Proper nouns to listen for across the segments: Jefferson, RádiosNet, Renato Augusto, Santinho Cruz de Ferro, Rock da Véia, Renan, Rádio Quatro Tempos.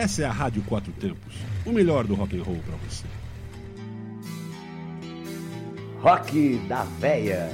Essa é a Rádio Quatro Tempos, o melhor do rock and roll pra você. Rock da Véia.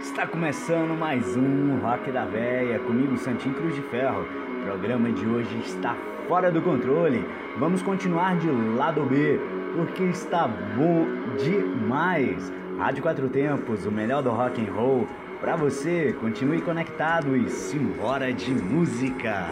Está começando mais um Rock da Véia, comigo Santinho Cruz de Ferro. O programa de hoje está fora do controle. Vamos continuar de lado B, porque está bom demais. Rádio Quatro Tempos, o melhor do rock and roll. Pra você, continue conectado e simbora de música.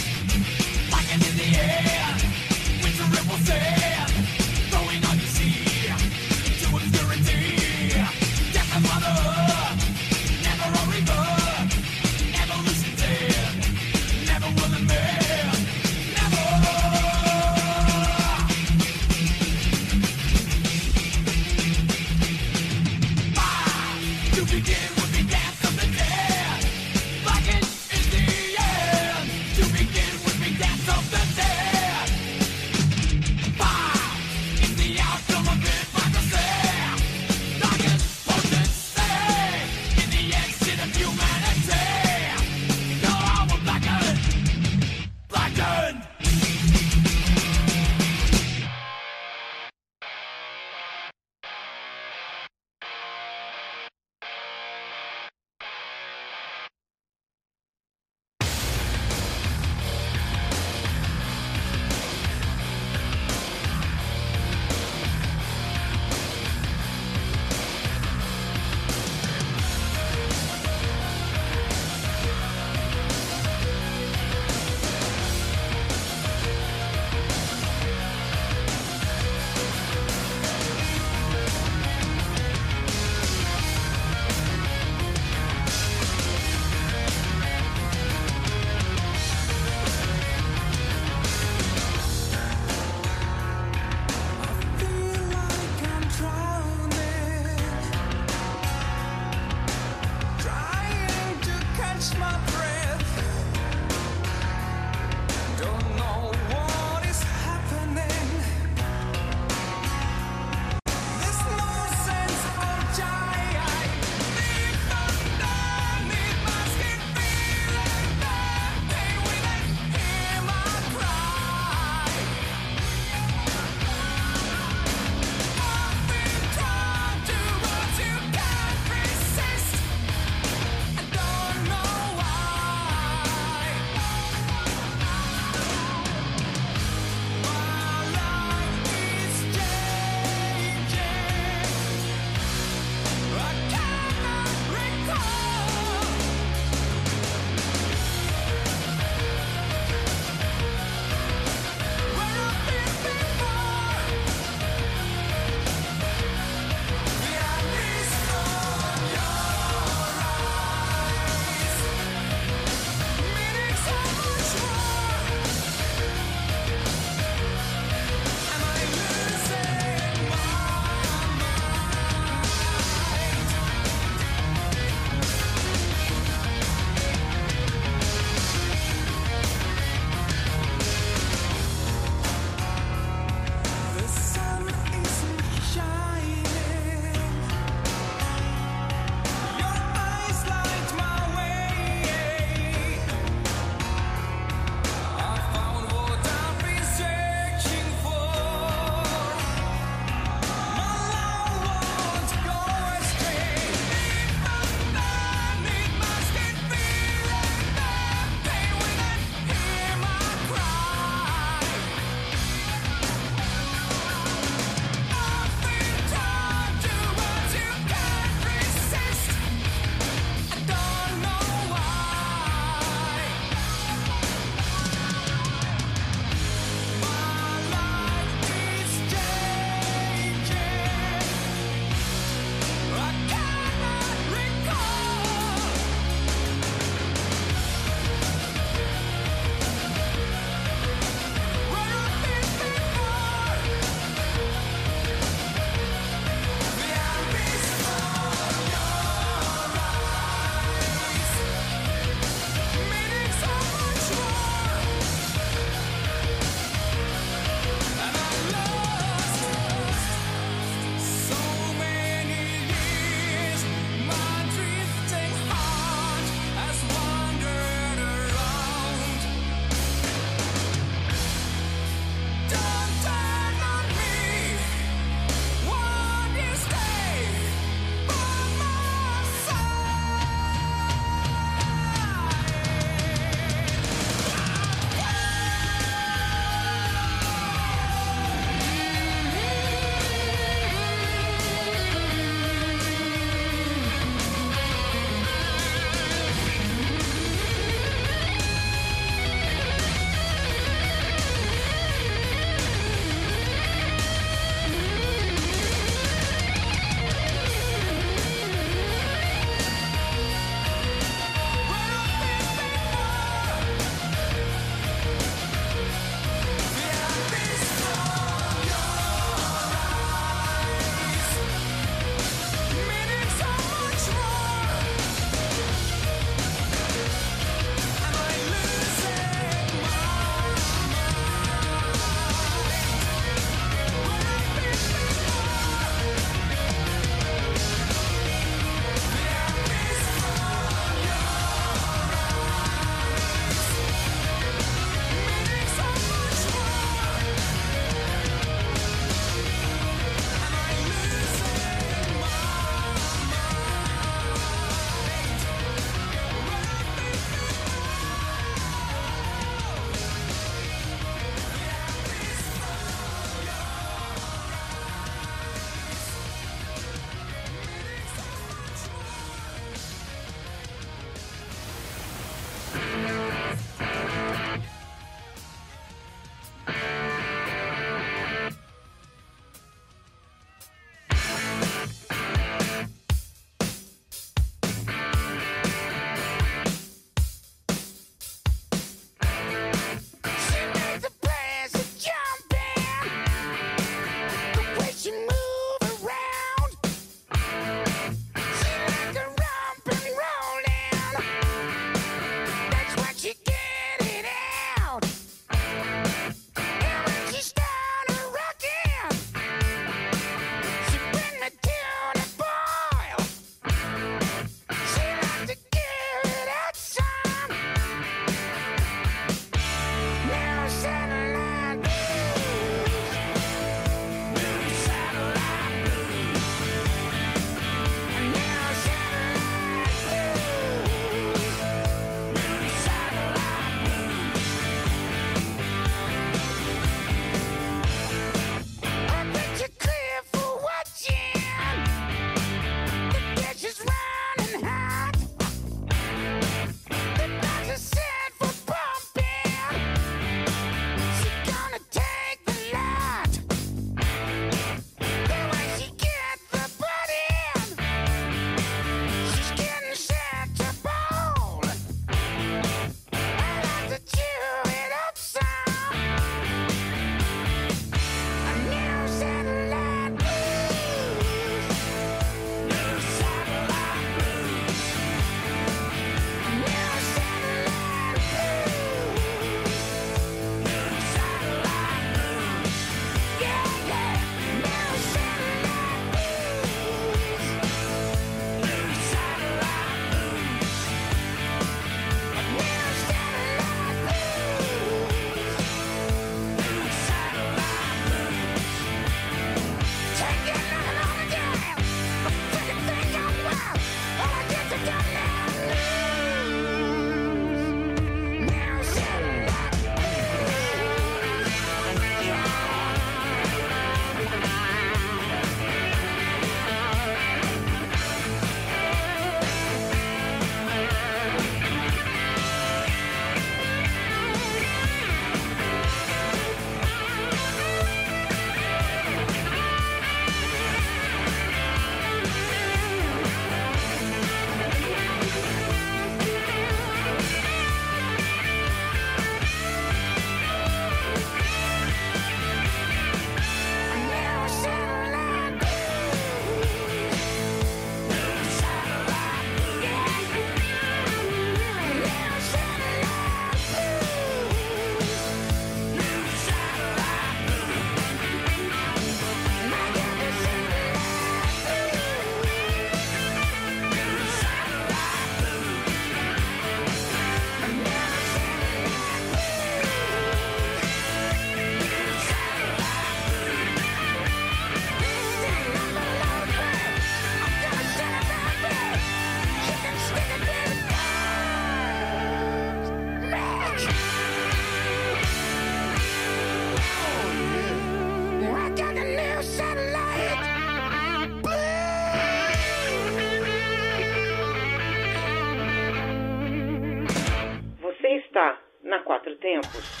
está na Quatro Tempos.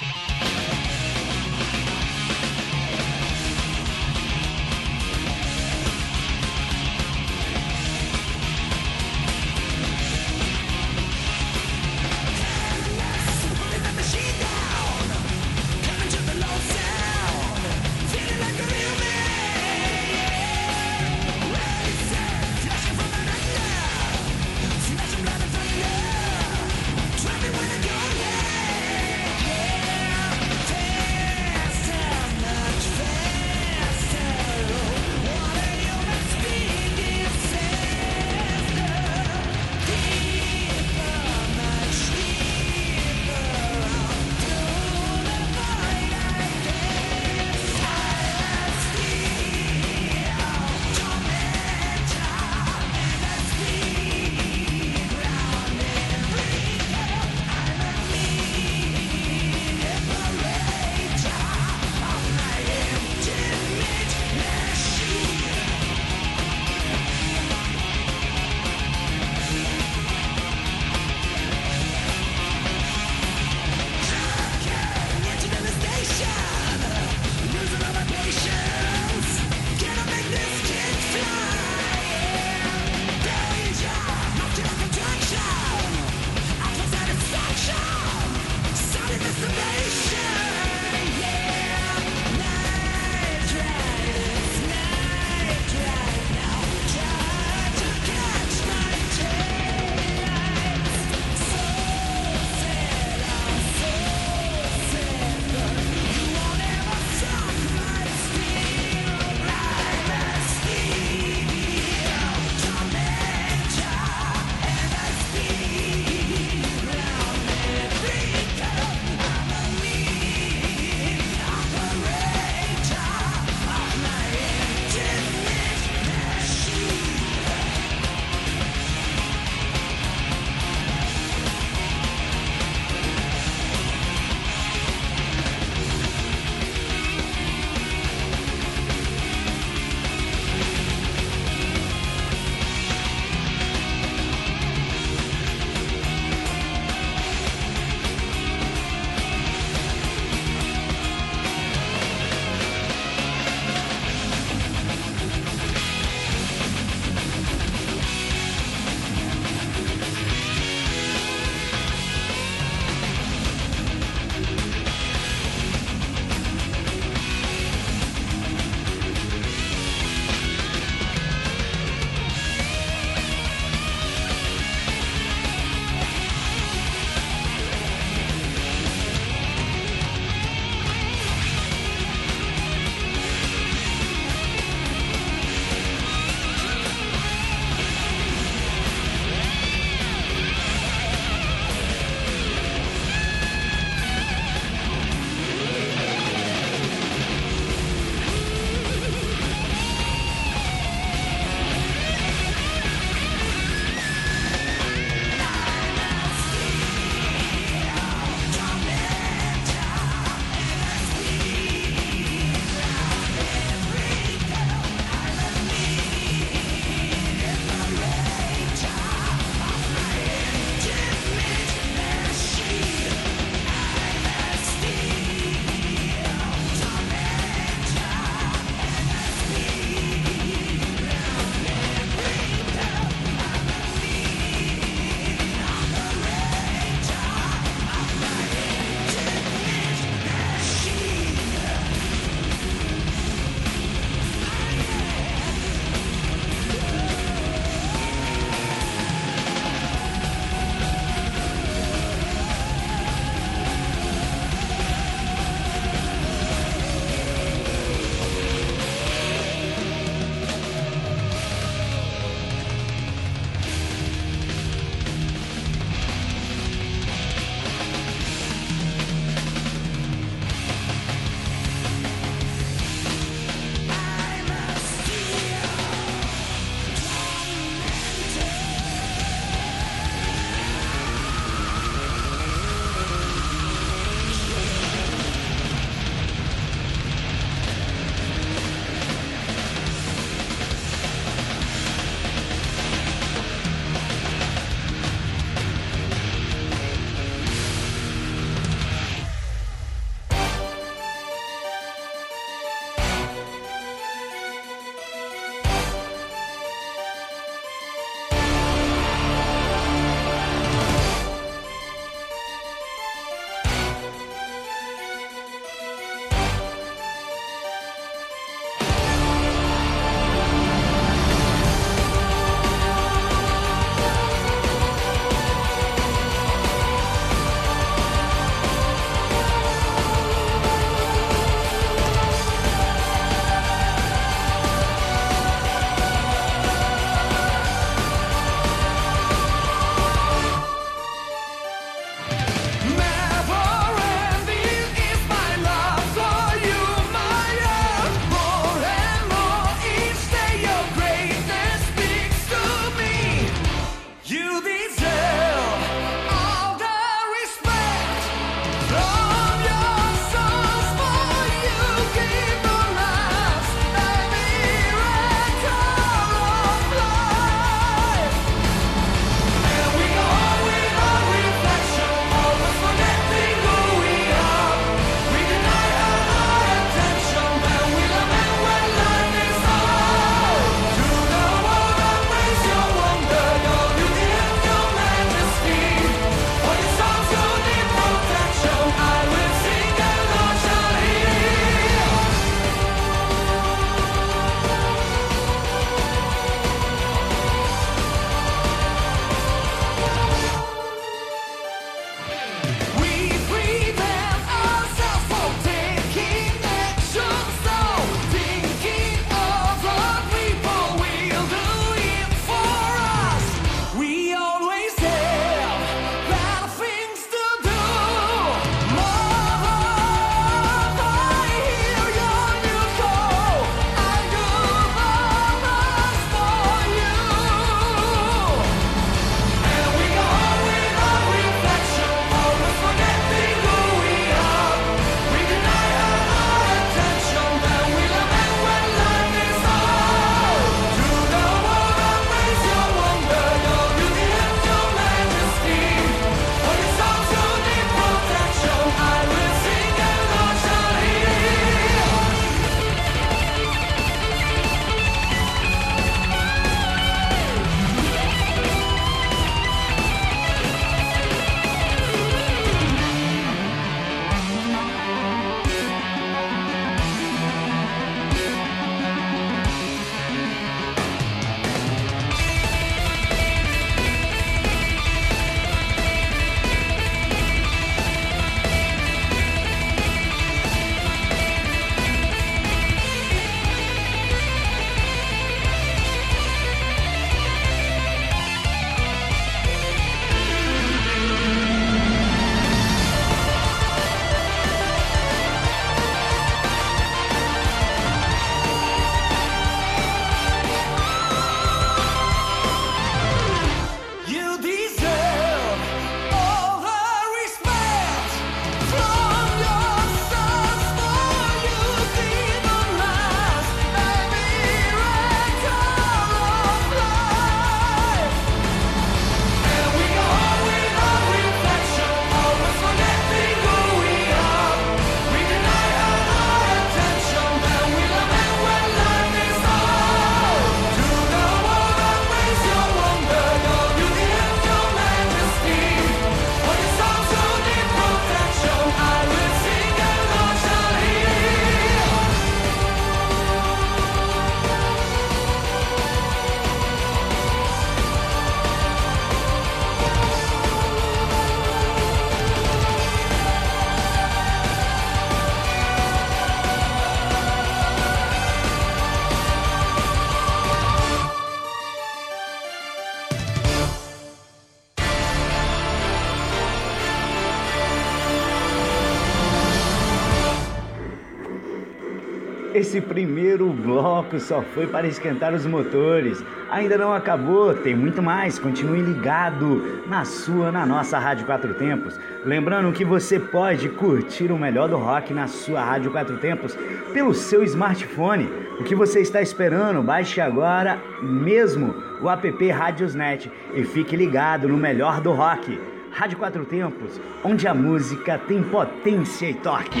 Esse primeiro bloco só foi para esquentar os motores. Ainda não acabou, tem muito mais. Continue ligado na nossa Rádio Quatro Tempos. Lembrando que você pode curtir o melhor do rock na sua Rádio Quatro Tempos pelo seu smartphone. O que você está esperando? Baixe agora mesmo o app RádiosNet e fique ligado no melhor do rock. Rádio Quatro Tempos, onde a música tem potência e torque.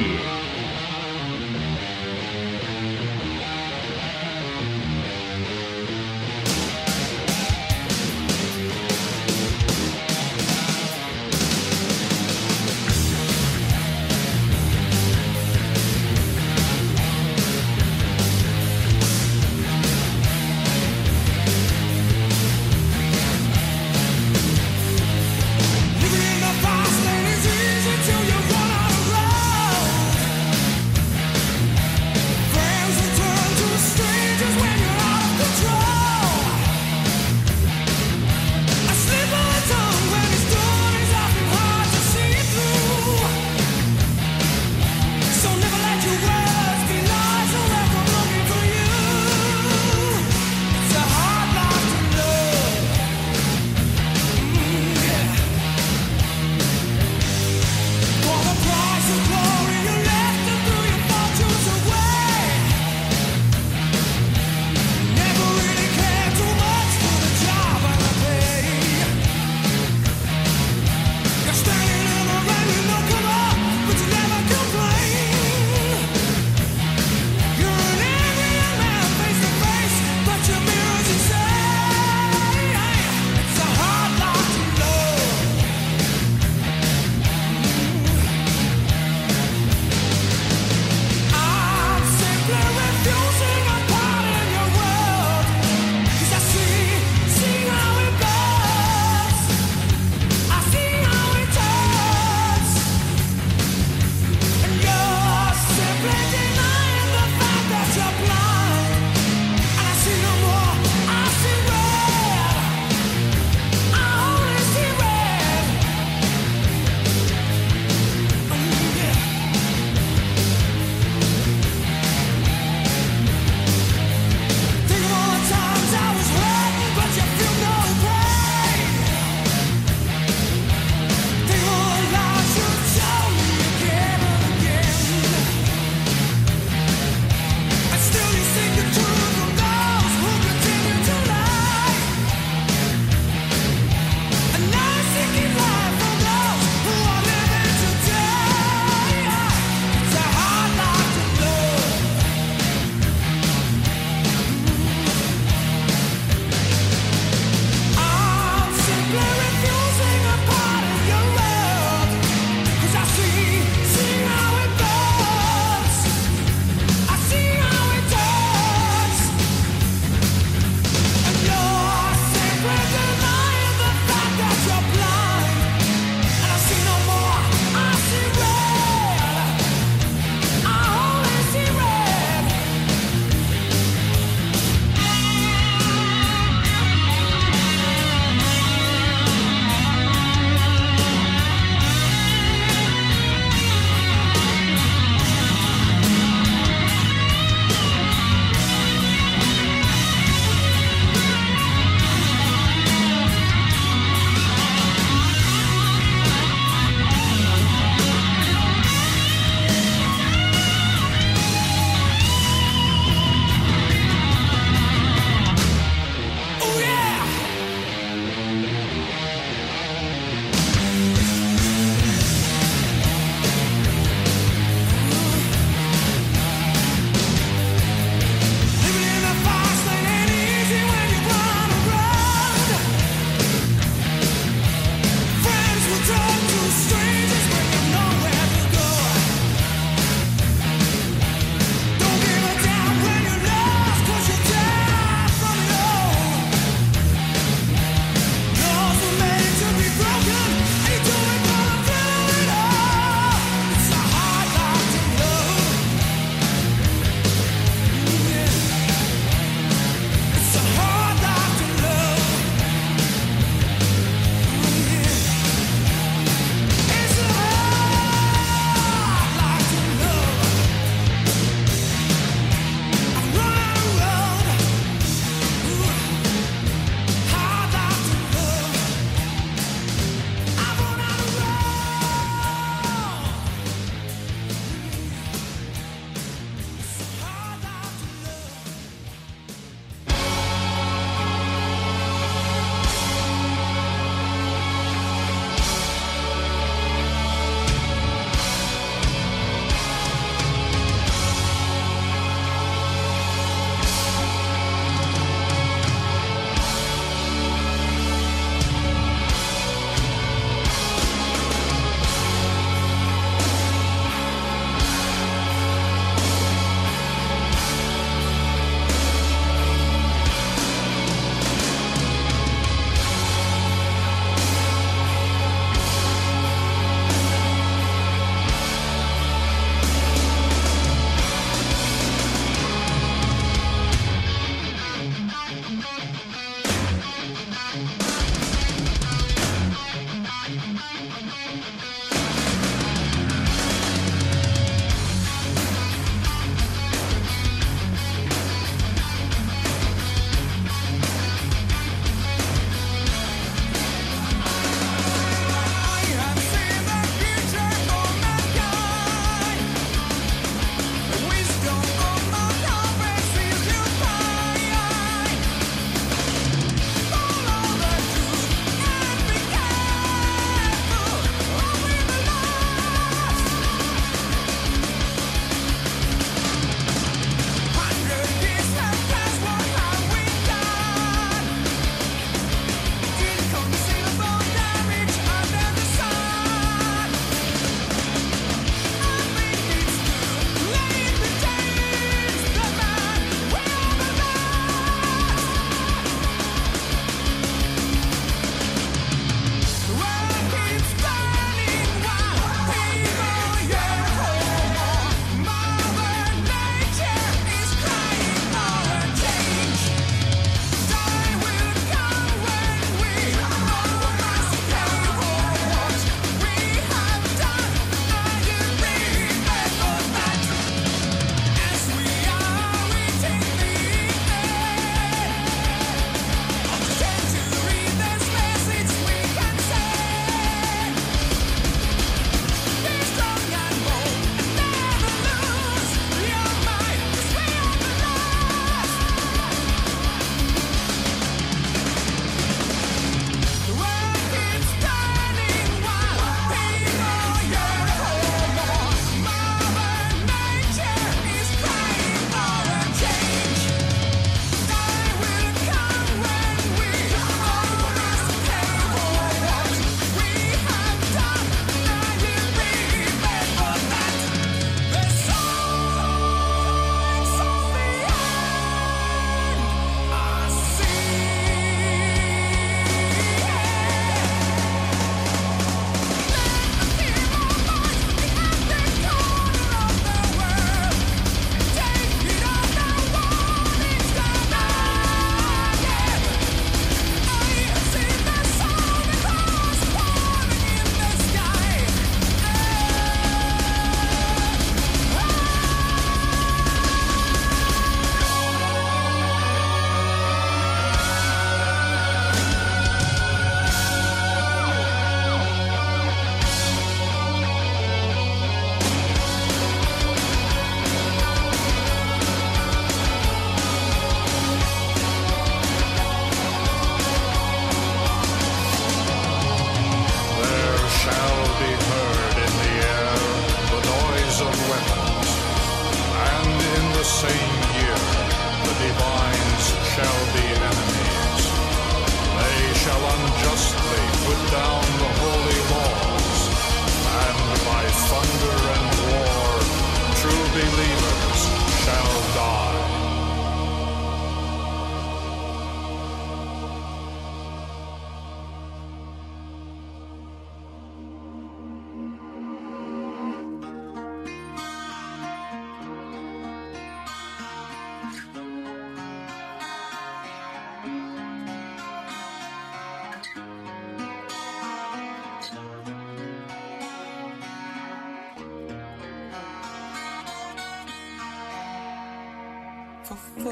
40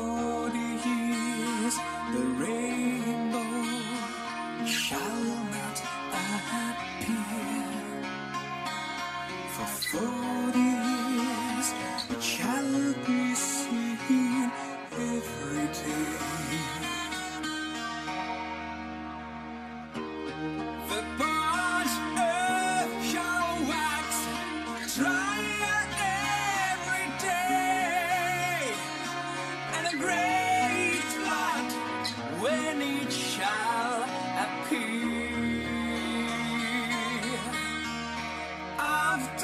years, the rainbow shall not appear. For 40 years, it shall be seen every day. The parched earth shall wax drier every day, and a great light when it shall appear. After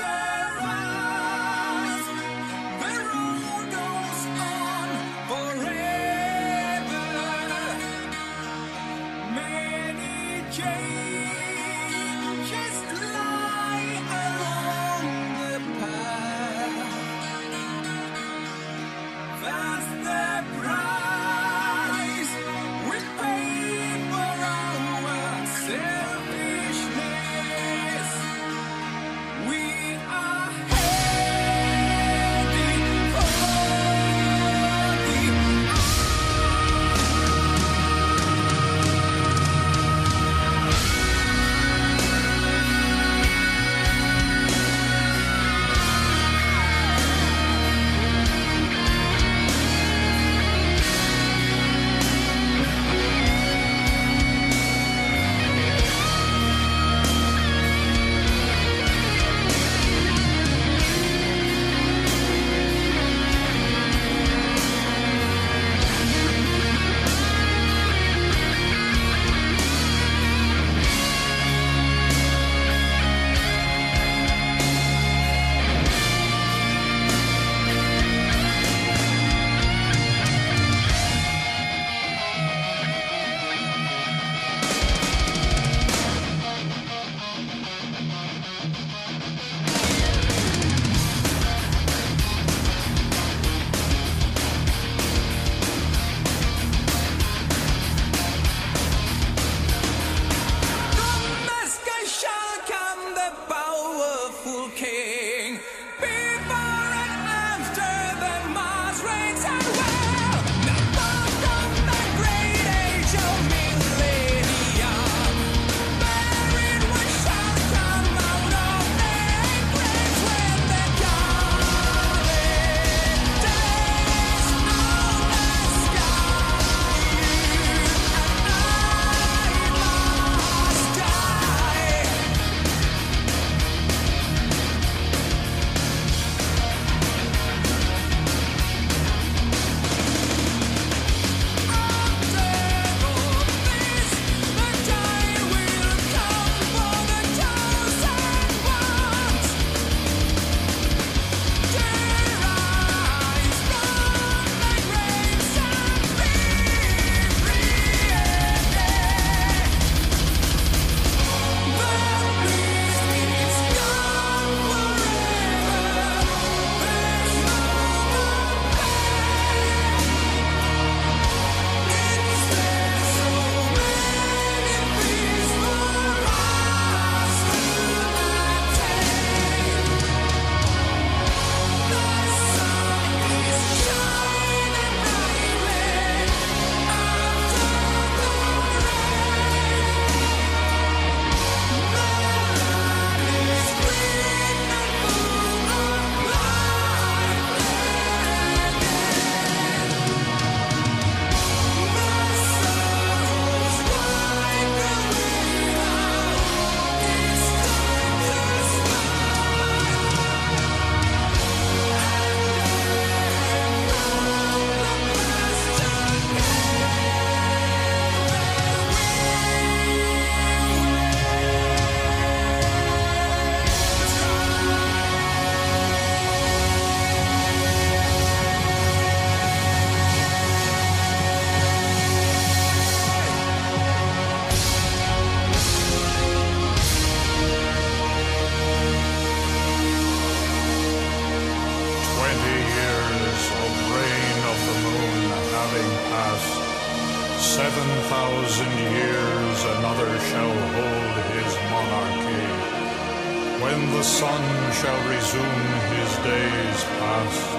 shall resume his days past.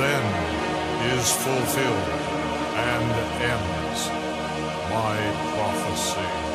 Then is fulfilled and ends my prophecy.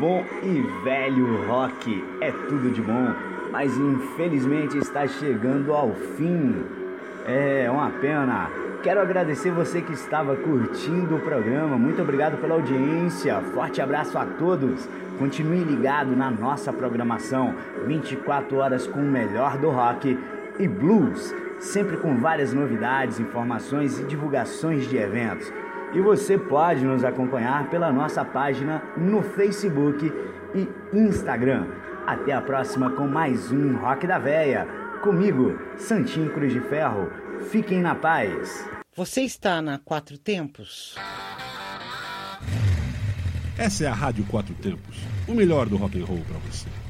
bom e velho rock é tudo de bom, mas infelizmente está chegando ao fim. É uma pena. Quero agradecer você que estava curtindo o programa. Muito obrigado pela audiência. Forte abraço a todos. Continue ligado na nossa programação. 24 horas com o melhor do rock e blues. Sempre com várias novidades, informações e divulgações de eventos. E você pode nos acompanhar pela nossa página no Facebook e Instagram. Até a próxima com mais um Rock da Véia. Comigo, Santinho Cruz de Ferro. Fiquem na paz. Você está na Quatro Tempos? Essa é a Rádio Quatro Tempos, o melhor do rock and roll para você.